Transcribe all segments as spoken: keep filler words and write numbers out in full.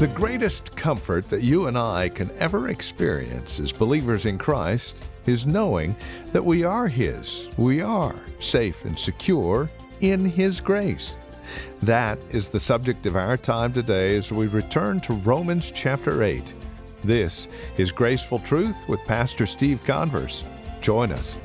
The greatest comfort that you and I can ever experience as believers in Christ is knowing that we are His. We are safe and secure in His grace. That is the subject of our time today as we return to Romans chapter eight. This is Graceful Truth with Pastor Steve Converse. Join us.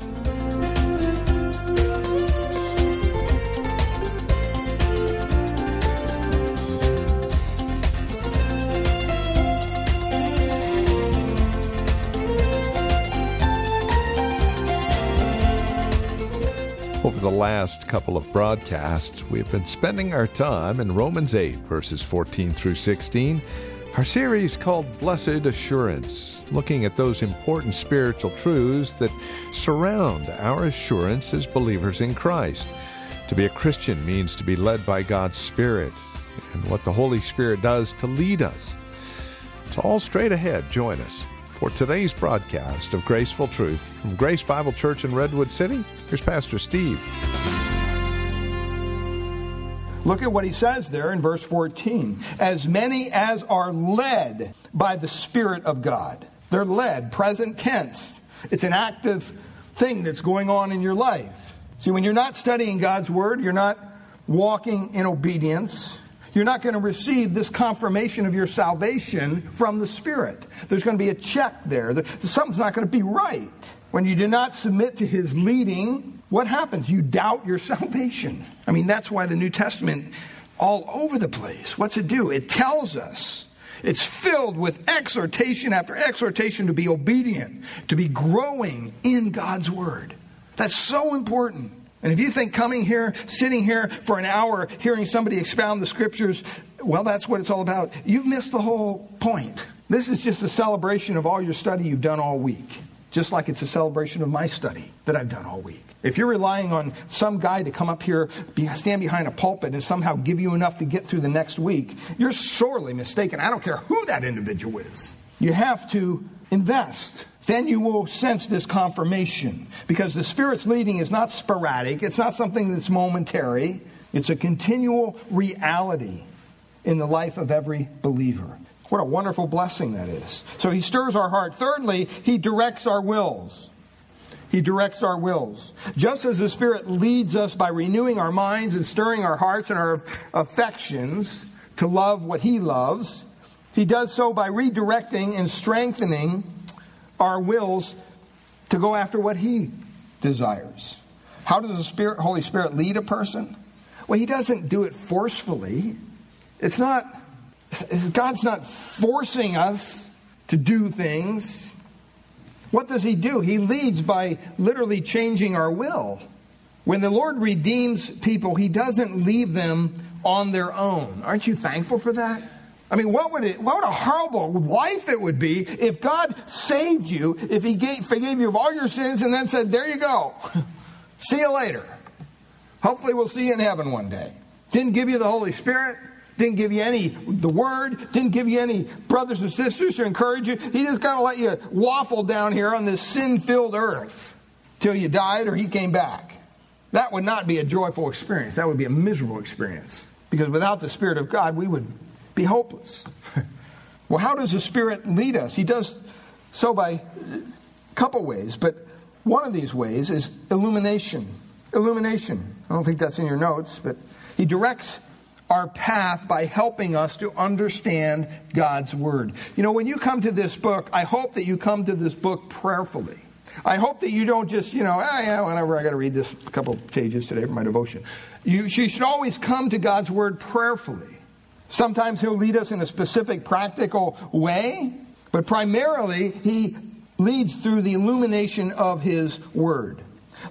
Over the last couple of broadcasts, we've been spending our time in Romans eight, verses fourteen through sixteen, our series called Blessed Assurance, looking at those important spiritual truths that surround our assurance as believers in Christ. To be a Christian means to be led by God's Spirit and what the Holy Spirit does to lead us. It's all straight ahead. Join us for today's broadcast of Graceful Truth from Grace Bible Church in Redwood City. Here's Pastor Steve. Look at what he says there in verse fourteen. As many as are led by the Spirit of God. They're led, present tense. It's an active thing that's going on in your life. See, when you're not studying God's Word, you're not walking in obedience, you're not going to receive this confirmation of your salvation from the Spirit. There's going to be a check there. Something's not going to be right. When you do not submit to His leading, what happens? You doubt your salvation. I mean, that's why the New Testament all over the place. What's it do? It tells us. It's filled with exhortation after exhortation to be obedient, to be growing in God's Word. That's so important. And if you think coming here, sitting here for an hour, hearing somebody expound the Scriptures, well, that's what it's all about. You've missed the whole point. This is just a celebration of all your study you've done all week, just like it's a celebration of my study that I've done all week. If you're relying on some guy to come up here, stand behind a pulpit and somehow give you enough to get through the next week, you're sorely mistaken. I don't care who that individual is. You have to invest. Then you will sense this confirmation, because the Spirit's leading is not sporadic. It's not something that's momentary. It's a continual reality in the life of every believer. What a wonderful blessing that is. So He stirs our heart. Thirdly, He directs our wills. He directs our wills. Just as the Spirit leads us by renewing our minds and stirring our hearts and our affections to love what He loves, He does so by redirecting and strengthening our wills to go after what He desires. How does the Spirit, Holy Spirit lead a person? Well, He doesn't do it forcefully. It's not, God's not forcing us to do things. What does He do? He leads by literally changing our will. When the Lord redeems people, He doesn't leave them on their own. Aren't you thankful for that? I mean, what would it, what a horrible life it would be if God saved you, if He gave, forgave you of all your sins and then said, there you go. See you later. Hopefully we'll see you in heaven one day. Didn't give you the Holy Spirit. Didn't give you any, the Word. Didn't give you any brothers and sisters to encourage you. He just kind of let you waffle down here on this sin-filled earth till you died or He came back. That would not be a joyful experience. That would be a miserable experience. Because without the Spirit of God, we would be hopeless. Well, how does the Spirit lead us? He does so by a couple ways, but one of these ways is illumination. Illumination. I don't think that's in your notes, but He directs our path by helping us to understand God's Word. You know, when you come to this book, I hope that you come to this book prayerfully. I hope that you don't just, you know, ah, yeah, whenever I got to read this couple pages today for my devotion. You, you should always come to God's Word prayerfully. Sometimes He'll lead us in a specific practical way, but primarily He leads through the illumination of His Word.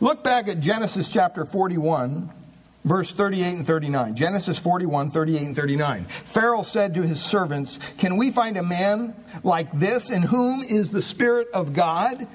Look back at Genesis chapter forty-one, verse thirty-eight and thirty-nine. Genesis forty-one, thirty-eight and thirty-nine. Pharaoh said to his servants, can we find a man like this in whom is the Spirit of God?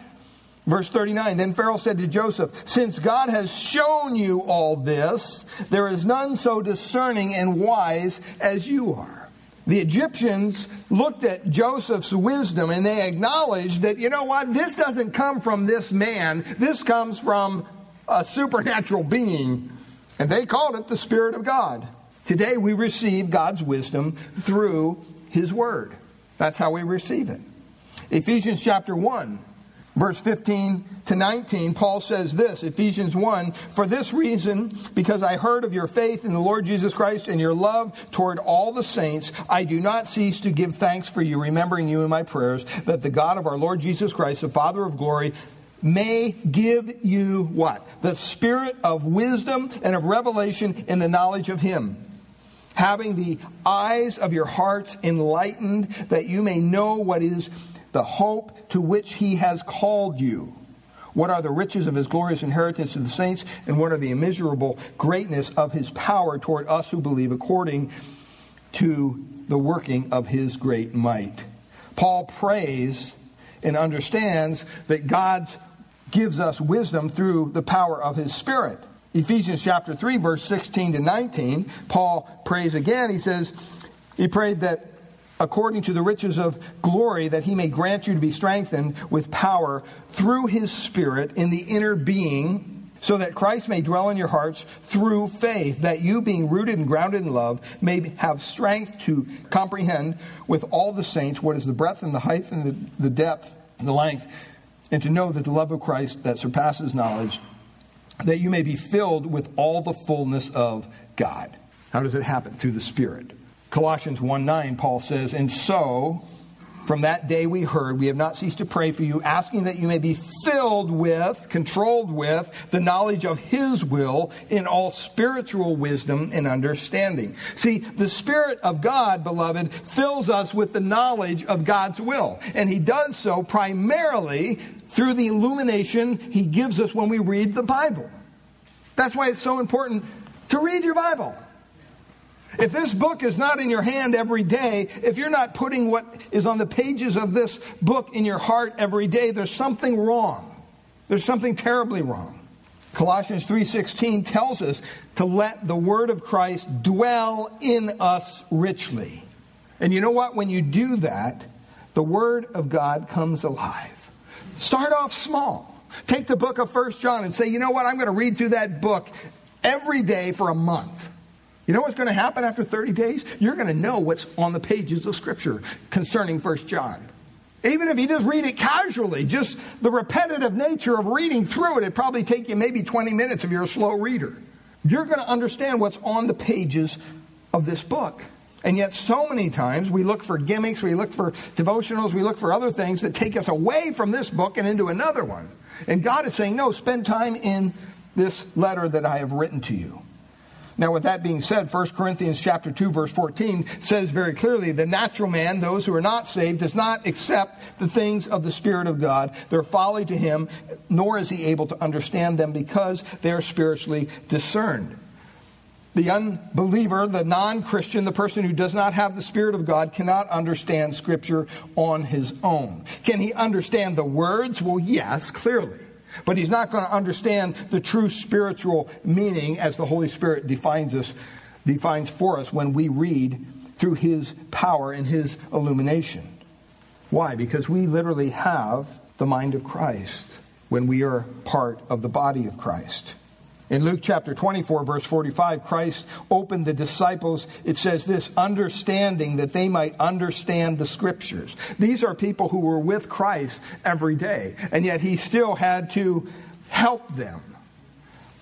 Verse thirty-nine, then Pharaoh said to Joseph, since God has shown you all this, there is none so discerning and wise as you are. The Egyptians looked at Joseph's wisdom and they acknowledged that, you know what, this doesn't come from this man. This comes from a supernatural being. And they called it the Spirit of God. Today we receive God's wisdom through his word. That's how we receive it. Ephesians chapter one, verse fifteen to nineteen, Paul says this, Ephesians one, "For this reason, because I heard of your faith in the Lord Jesus Christ and your love toward all the saints, I do not cease to give thanks for you, remembering you in my prayers, that the God of our Lord Jesus Christ, the Father of glory, may give you" what? "The spirit of wisdom and of revelation in the knowledge of him, having the eyes of your hearts enlightened, that you may know what is the hope to which he has called you, what are the riches of his glorious inheritance to the saints, and what are the immeasurable greatness of his power toward us who believe, according to the working of his great might." Paul prays and understands that God gives us wisdom through the power of his Spirit. Ephesians chapter three, verse sixteen to nineteen, Paul prays again. He says, he prayed that according to the riches of glory, that he may grant you to be strengthened with power through his Spirit in the inner being, so that Christ may dwell in your hearts through faith, that you, being rooted and grounded in love, may have strength to comprehend with all the saints what is the breadth and the height and the, the depth and the length, and to know that the love of Christ that surpasses knowledge, that you may be filled with all the fullness of God. How does it happen? Through the Spirit. Colossians one nine, Paul says, "And so, from that day we heard, we have not ceased to pray for you, asking that you may be filled with," controlled with, "the knowledge of his will in all spiritual wisdom and understanding." See, the Spirit of God, beloved, fills us with the knowledge of God's will. And he does so primarily through the illumination he gives us when we read the Bible. That's why it's so important to read your Bible. If this book is not in your hand every day, if you're not putting what is on the pages of this book in your heart every day, there's something wrong. There's something terribly wrong. Colossians three sixteen tells us to let the word of Christ dwell in us richly. And you know what? When you do that, the word of God comes alive. Start off small. Take the book of First John and say, you know what? I'm going to read through that book every day for a month. You know what's going to happen after thirty days? You're going to know what's on the pages of Scripture concerning First John. Even if you just read it casually, just the repetitive nature of reading through it, it'd probably take you maybe twenty minutes if you're a slow reader. You're going to understand what's on the pages of this book. And yet so many times we look for gimmicks, we look for devotionals, we look for other things that take us away from this book and into another one. And God is saying, no, spend time in this letter that I have written to you. Now, with that being said, First Corinthians chapter two, verse fourteen says very clearly, the natural man, those who are not saved, does not accept the things of the Spirit of God. They're folly to him, nor is he able to understand them because they are spiritually discerned. The unbeliever, the non-Christian, the person who does not have the Spirit of God cannot understand Scripture on his own. Can he understand the words? Well, yes, clearly. But he's not going to understand the true spiritual meaning as the Holy Spirit defines us, defines for us when we read through his power and his illumination. Why? Because we literally have the mind of Christ when we are part of the body of Christ. In Luke chapter twenty-four, verse forty-five, Christ opened the disciples, it says this, understanding that they might understand the Scriptures. These are people who were with Christ every day, and yet he still had to help them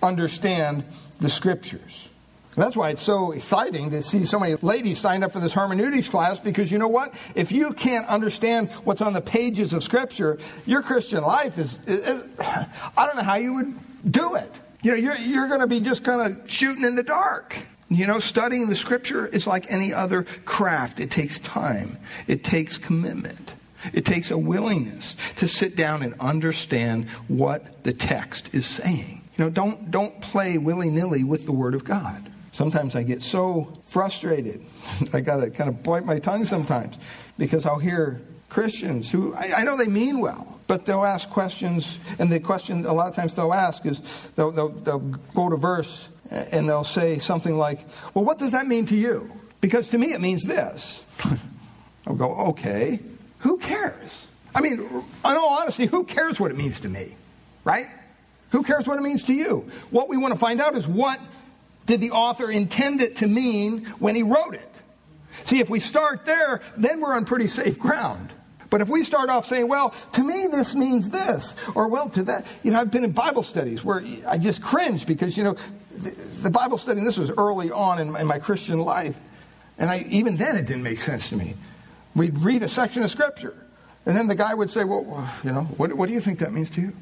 understand the Scriptures. That's why it's so exciting to see so many ladies signed up for this hermeneutics class, because you know what? If you can't understand what's on the pages of Scripture, your Christian life is, is I don't know how you would do it. You know, you're, you're going to be just kind of shooting in the dark. You know, studying the Scripture is like any other craft. It takes time. It takes commitment. It takes a willingness to sit down and understand what the text is saying. You know, don't don't play willy-nilly with the Word of God. Sometimes I get so frustrated. I got to kind of bite my tongue sometimes because I'll hear Christians who, I, I know they mean well, but they'll ask questions, and the question a lot of times they'll ask is, they'll, they'll, they'll go to verse, and they'll say something like, well, what does that mean to you? Because to me it means this. I'll go, okay, who cares? I mean, in all honesty, who cares what it means to me, right? Who cares what it means to you? What we want to find out is, what did the author intend it to mean when he wrote it? See, if we start there, then we're on pretty safe ground. But if we start off saying, well, to me, this means this, or well, to that, you know, I've been in Bible studies where I just cringe because, you know, the, the Bible study, this was early on in my, in my Christian life. And I, even then it didn't make sense to me. We'd read a section of scripture and then the guy would say, well, you know, what, what do you think that means to you?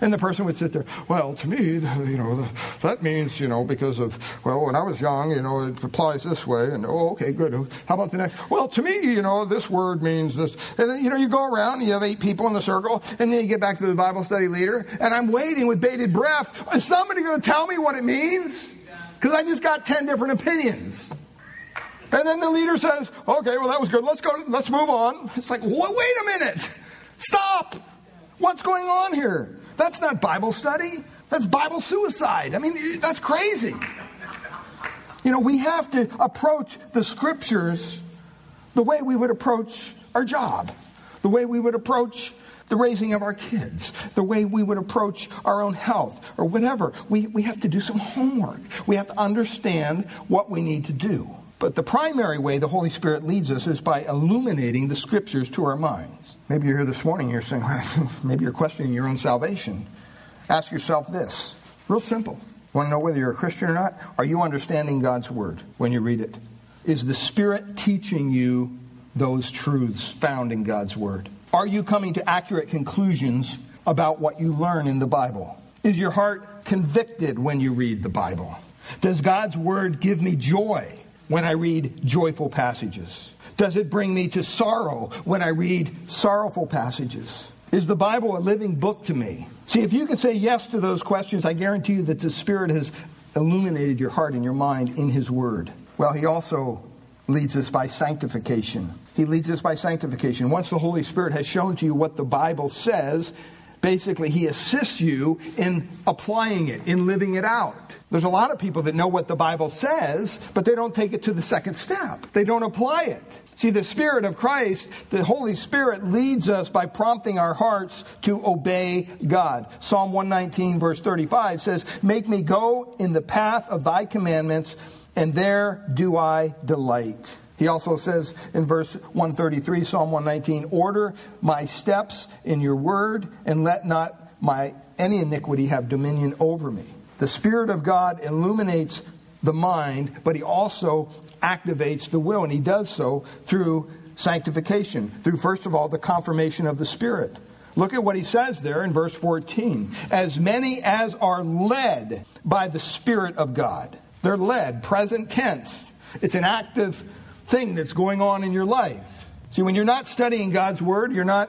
And the person would sit there, well, to me, you know, that means, you know, because of, well, when I was young, you know, it applies this way. And, oh, okay, good. How about the next? Well, to me, you know, this word means this. And then, you know, you go around and you have eight people in the circle. And then you get back to the Bible study leader. And I'm waiting with bated breath. Is somebody going to tell me what it means? Because I just got ten different opinions. And then the leader says, okay, well, that was good. Let's go. Let's move on. It's like, wait a minute. Stop. What's going on here? That's not Bible study. That's Bible suicide. I mean, that's crazy. You know, we have to approach the scriptures the way we would approach our job, the way we would approach the raising of our kids, the way we would approach our own health or whatever. We, we have to do some homework. We have to understand what we need to do. But the primary way the Holy Spirit leads us is by illuminating the scriptures to our minds. Maybe you're here this morning, you're saying, maybe you're questioning your own salvation. Ask yourself this, real simple. Want to know whether you're a Christian or not? Are you understanding God's word when you read it? Is the Spirit teaching you those truths found in God's word? Are you coming to accurate conclusions about what you learn in the Bible? Is your heart convicted when you read the Bible? Does God's word give me joy when I read joyful passages? Does it bring me to sorrow when I read sorrowful passages? Is the Bible a living book to me? See, if you can say yes to those questions, I guarantee you that the Spirit has illuminated your heart and your mind in His Word. Well, He also leads us by sanctification. He leads us by sanctification. Once the Holy Spirit has shown to you what the Bible says, basically, He assists you in applying it, in living it out. There's a lot of people that know what the Bible says, but they don't take it to the second step. They don't apply it. See, the Spirit of Christ, the Holy Spirit leads us by prompting our hearts to obey God. Psalm one nineteen, verse thirty-five says, "Make me go in the path of thy commandments, and there do I delight." He also says in verse one thirty-three, Psalm one nineteen, "Order my steps in your word, and let not my any iniquity have dominion over me." The Spirit of God illuminates the mind, but He also activates the will, and He does so through sanctification, through, first of all, the confirmation of the Spirit. Look at what He says there in verse fourteen. "As many as are led by the Spirit of God." They're led, present tense. It's an active thing that's going on in your life. See, when you're not studying God's word, you're not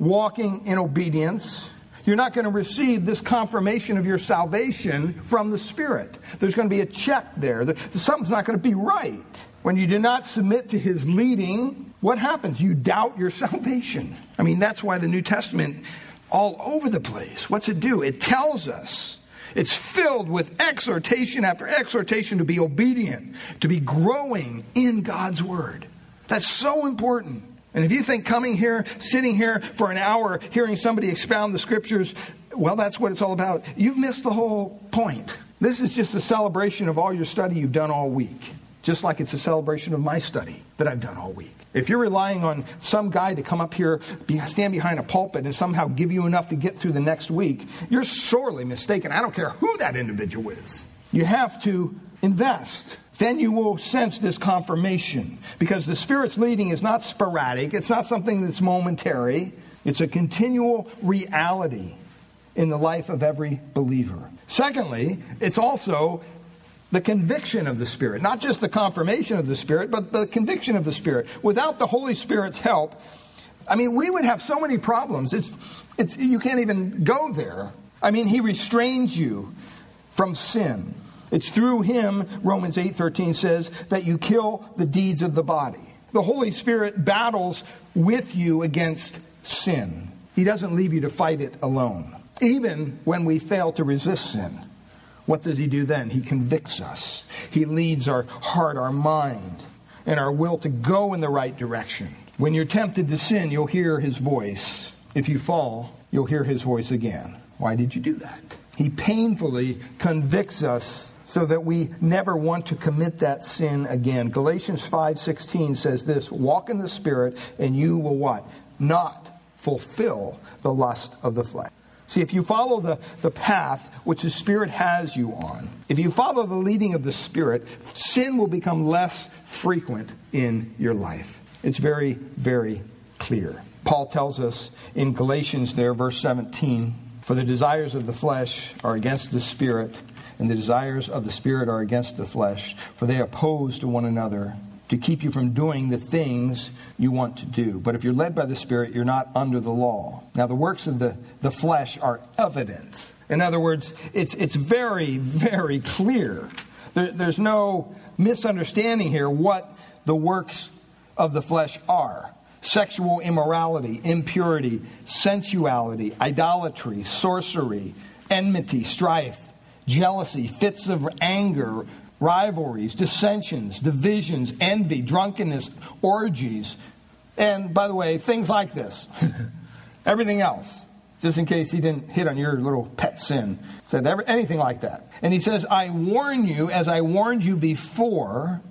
walking in obedience. You're not going to receive this confirmation of your salvation from the Spirit. There's going to be a check there. Something's not going to be right. When you do not submit to His leading, what happens? You doubt your salvation. I mean, that's why the New Testament all over the place. What's it do? It tells us. It's filled with exhortation after exhortation to be obedient, to be growing in God's word. That's so important. And if you think coming here, sitting here for an hour, hearing somebody expound the scriptures, well, that's what it's all about. You've missed the whole point. This is just a celebration of all your study you've done all week, just like it's a celebration of my study that I've done all week. If you're relying on some guy to come up here, stand behind a pulpit and somehow give you enough to get through the next week, you're sorely mistaken. I don't care who that individual is. You have to invest. Then you will sense this confirmation, because the Spirit's leading is not sporadic. It's not something that's momentary. It's a continual reality in the life of every believer. Secondly, it's also the conviction of the Spirit, not just the confirmation of the Spirit, but the conviction of the Spirit. Without the Holy Spirit's help, I mean, we would have so many problems. It's, it's, you can't even go there. I mean, He restrains you from sin. It's through Him, Romans eight thirteen says, that you kill the deeds of the body. The Holy Spirit battles with you against sin. He doesn't leave you to fight it alone, even when we fail to resist sin. What does He do then? He convicts us. He leads our heart, our mind, and our will to go in the right direction. When you're tempted to sin, you'll hear His voice. If you fall, you'll hear His voice again. Why did you do that? He painfully convicts us so that we never want to commit that sin again. Galatians five sixteen says this, walk in the Spirit and you will what? Not fulfill the lust of the flesh. See, if you follow the, the path which the Spirit has you on, if you follow the leading of the Spirit, sin will become less frequent in your life. It's very, very clear. Paul tells us in Galatians there, verse seventeen, for the desires of the flesh are against the Spirit, and the desires of the Spirit are against the flesh, for they oppose to one another to keep you from doing the things you want to do. But if you're led by the Spirit, you're not under the law. Now, the works of the, the flesh are evident. In other words, it's it's very, very clear. There, there's no misunderstanding here what the works of the flesh are. Sexual immorality, impurity, sensuality, idolatry, sorcery, enmity, strife, jealousy, fits of anger, rivalries, dissensions, divisions, envy, drunkenness, orgies, and, by the way, things like this. Everything else, just in case he didn't hit on your little pet sin. Said every, anything like that. And he says, I warn you, as I warned you before,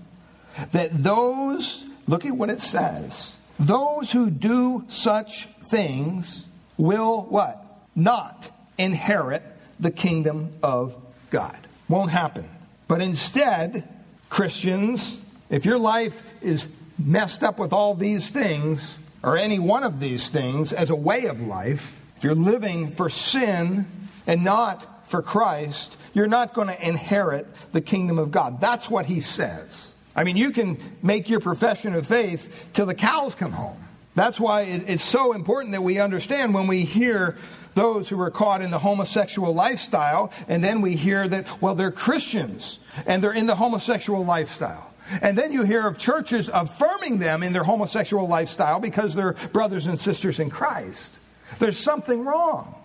that those, look at what it says, those who do such things will what? Not inherit the kingdom of God. Won't happen. But instead, Christians, if your life is messed up with all these things, or any one of these things as a way of life, if you're living for sin and not for Christ, you're not going to inherit the kingdom of God. That's what he says. I mean, you can make your profession of faith till the cows come home. That's why it's so important that we understand when we hear those who are caught in the homosexual lifestyle, and then we hear that, well, they're Christians, and they're in the homosexual lifestyle. And then you hear of churches affirming them in their homosexual lifestyle because they're brothers and sisters in Christ. There's something wrong.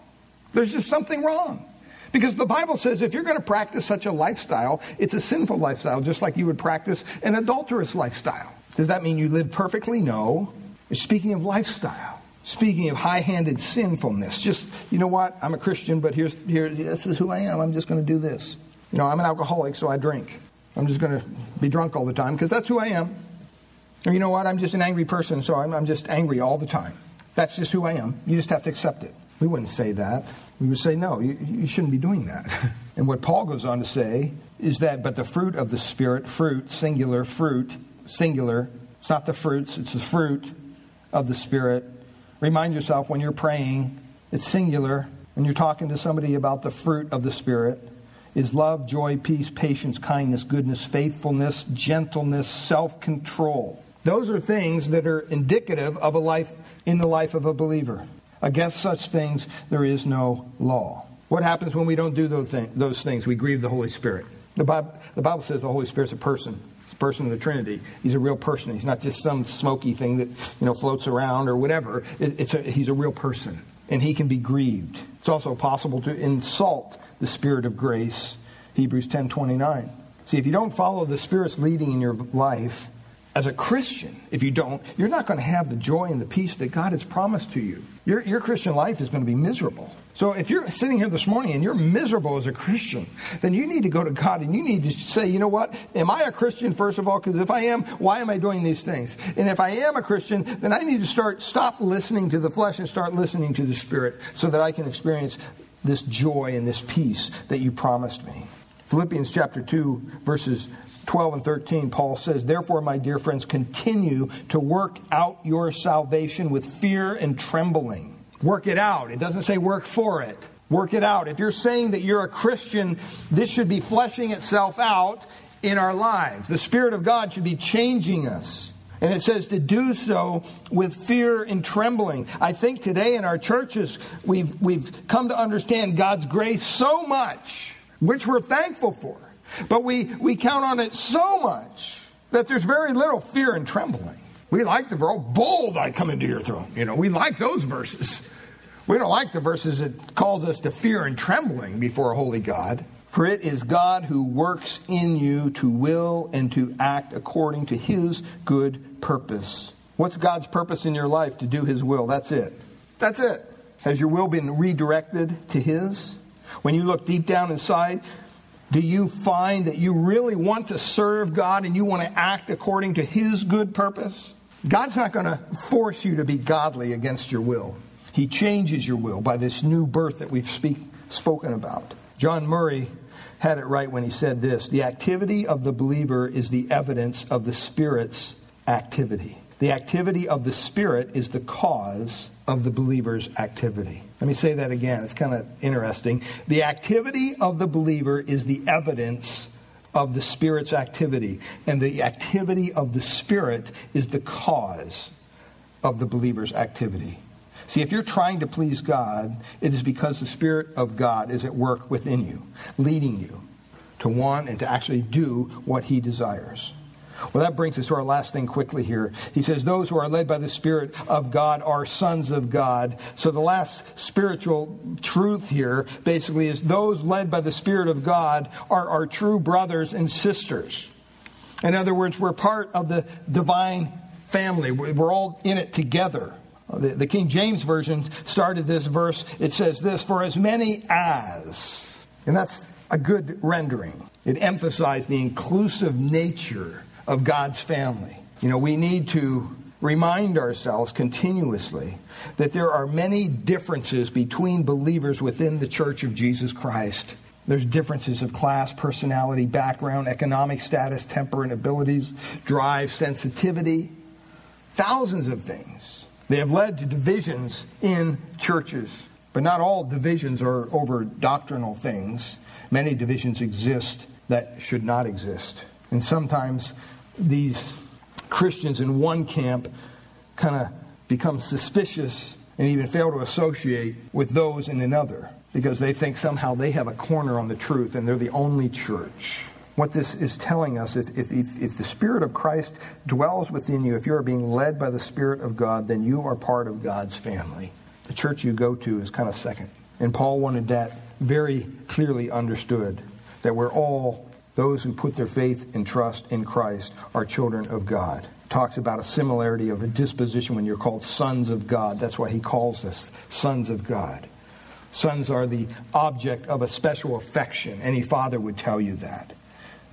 There's just something wrong. Because the Bible says if you're going to practice such a lifestyle, it's a sinful lifestyle, just like you would practice an adulterous lifestyle. Does that mean you live perfectly? No. It's speaking of lifestyle. Speaking of high-handed sinfulness, just, you know what, I'm a Christian, but here's here this is who I am. I'm just going to do this. You know, I'm an alcoholic, so I drink. I'm just going to be drunk all the time because that's who I am. Or you know what, I'm just an angry person, so I'm, I'm just angry all the time. That's just who I am. You just have to accept it. We wouldn't say that. We would say, no, you, you shouldn't be doing that. And what Paul goes on to say is that, but the fruit of the Spirit, fruit, singular, fruit, singular. It's not the fruits, it's the fruit of the Spirit. Remind yourself when you're praying, it's singular. When you're talking to somebody about the fruit of the Spirit, is love, joy, peace, patience, kindness, goodness, faithfulness, gentleness, self-control. Those are things that are indicative of a life in the life of a believer. Against such things, there is no law. What happens when we don't do those things? We grieve the Holy Spirit. The Bible, the Bible says the Holy Spirit's a person. It's a person of the Trinity. He's a real person. He's not just some smoky thing that, you know, floats around or whatever. It, it's a, he's a real person, and he can be grieved. It's also possible to insult the Spirit of grace, Hebrews ten twenty-nine. See, if you don't follow the Spirit's leading in your life, as a Christian, if you don't, you're not going to have the joy and the peace that God has promised to you. Your, your Christian life is going to be miserable. So if you're sitting here this morning and you're miserable as a Christian, then you need to go to God and you need to say, you know what? Am I a Christian, first of all? Because if I am, why am I doing these things? And if I am a Christian, then I need to start stop listening to the flesh and start listening to the Spirit so that I can experience this joy and this peace that you promised me. Philippians chapter two, verses twelve and thirteen, Paul says, therefore, my dear friends, continue to work out your salvation with fear and trembling. Work it out. It doesn't say work for it. Work it out. If you're saying that you're a Christian, this should be fleshing itself out in our lives. The Spirit of God should be changing us. And it says to do so with fear and trembling. I think today in our churches, we've, we've come to understand God's grace so much, which we're thankful for. But we, we count on it so much that there's very little fear and trembling. We like the verse, bold I come into your throne. You know, we like those verses. We don't like the verses that calls us to fear and trembling before a holy God. For it is God who works in you to will and to act according to his good purpose. What's God's purpose in your life? To do his will. That's it. That's it. Has your will been redirected to his? When you look deep down inside, Do you find that you really want to serve God and you want to act according to His good purpose? God's not going to force you to be godly against your will. He changes your will by this new birth that we've speak, spoken about. John Murray had it right when he said this: the activity of the believer is the evidence of the Spirit's activity. The activity of the Spirit is the cause of the believer's activity. Let me say that again. It's kind of interesting. The activity of the believer is the evidence of the Spirit's activity, and the activity of the Spirit is the cause of the believer's activity. See, if you're trying to please God, it is because the Spirit of God is at work within you, leading you to want and to actually do what He desires. Well, that brings us to our last thing quickly here. He says, those who are led by the Spirit of God are sons of God. So the last spiritual truth here basically is those led by the Spirit of God are our true brothers and sisters. In other words, we're part of the divine family. We're all in it together. The, the King James Version started this verse. It says this, for as many as, and that's a good rendering. It emphasized the inclusive nature of God's family. You know, we need to remind ourselves continuously that there are many differences between believers within the Church of Jesus Christ. There's differences of class, personality, background, economic status, temper and abilities, drive, sensitivity, thousands of things. They have led to divisions in churches, but not all divisions are over doctrinal things. Many divisions exist that should not exist. And sometimes these Christians in one camp kind of become suspicious and even fail to associate with those in another because they think somehow they have a corner on the truth and they're the only church. What this is telling us, if, if, if, if the Spirit of Christ dwells within you, if you are being led by the Spirit of God, then you are part of God's family. The church you go to is kind of second. And Paul wanted that very clearly understood, that we're all those who put their faith and trust in Christ are children of God. Talks about a similarity of a disposition when you're called sons of God. That's why he calls us sons of God. Sons are the object of a special affection. Any father would tell you that.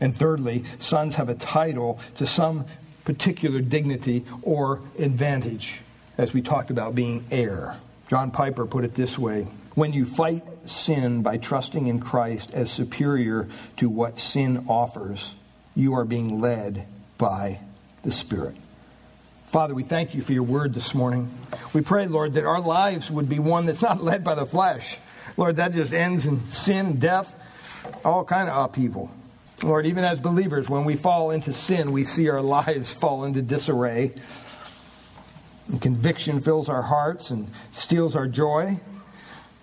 And thirdly, sons have a title to some particular dignity or advantage, as we talked about being heir. John Piper put it this way: when you fight sin by trusting in Christ as superior to what sin offers, you are being led by the Spirit. Father, we thank you for your word this morning. We pray, Lord, that our lives would be one that's not led by the flesh. Lord, that just ends in sin, death, all kind of upheaval. Lord, even as believers, when we fall into sin, we see our lives fall into disarray. And conviction fills our hearts and steals our joy.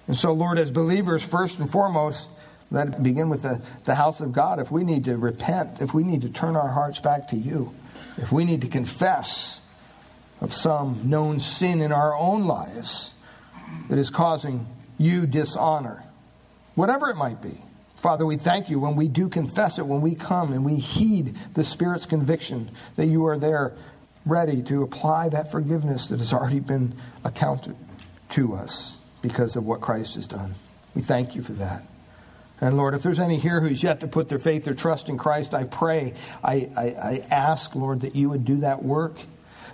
And so, Lord, as believers, first and foremost, let it begin with the, the house of God. If we need to repent, if we need to turn our hearts back to you, if we need to confess of some known sin in our own lives that is causing you dishonor, whatever it might be, Father, we thank you when we do confess it, when we come and we heed the Spirit's conviction that you are there ready to apply that forgiveness that has already been accounted to us because of what Christ has done. We thank you for that. And Lord, if there's any here who's yet to put their faith or trust in Christ, I pray, I, I, I ask, Lord, that you would do that work,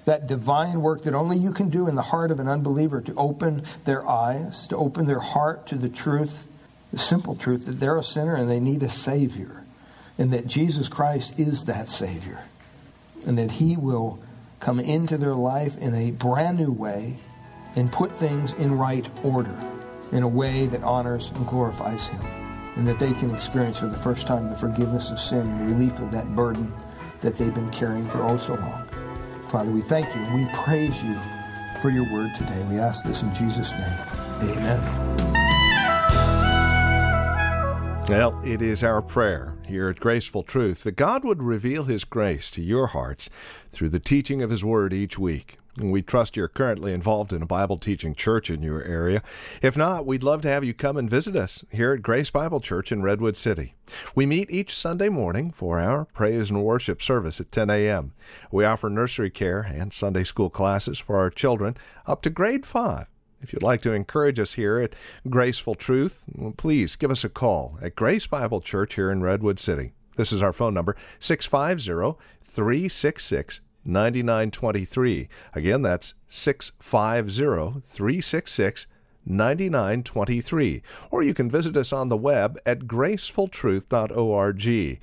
that divine work that only you can do in the heart of an unbeliever, to open their eyes, to open their heart to the truth, the simple truth that they're a sinner and they need a Savior, and that Jesus Christ is that Savior, and that He will come into their life in a brand new way and put things in right order in a way that honors and glorifies Him, and that they can experience for the first time the forgiveness of sin and relief of that burden that they've been carrying for oh so long. Father, we thank you and we praise you for your word today. We ask this in Jesus' name. Amen. Well, it is our prayer here at Graceful Truth that God would reveal His grace to your hearts through the teaching of His word each week. And we trust you're currently involved in a Bible-teaching church in your area. If not, we'd love to have you come and visit us here at Grace Bible Church in Redwood City. We meet each Sunday morning for our praise and worship service at ten a.m. We offer nursery care and Sunday school classes for our children up to grade five. If you'd like to encourage us here at Graceful Truth, please give us a call at Grace Bible Church here in Redwood City. This is our phone number, six five zero, three six six, nine nine two three. Again, that's six five zero, three six six, nine nine two three. Or you can visit us on the web at graceful truth dot org.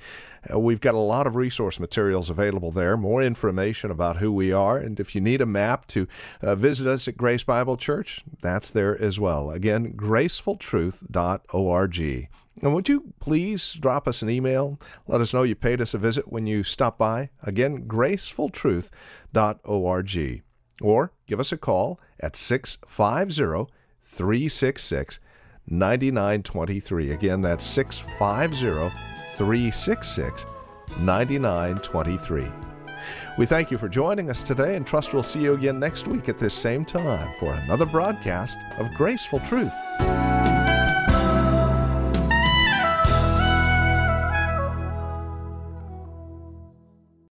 We've got a lot of resource materials available there, more information about who we are, and if you need a map to uh, visit us at Grace Bible Church, that's there as well. Again, graceful truth dot org. And would you please drop us an email? Let us know you paid us a visit when you stop by. Again, graceful truth dot org. Or give us a call at six five zero, three six six, nine nine two three. Again, that's six five zero, three six six, nine nine two three. We thank you for joining us today and trust we'll see you again next week at this same time for another broadcast of Graceful Truth.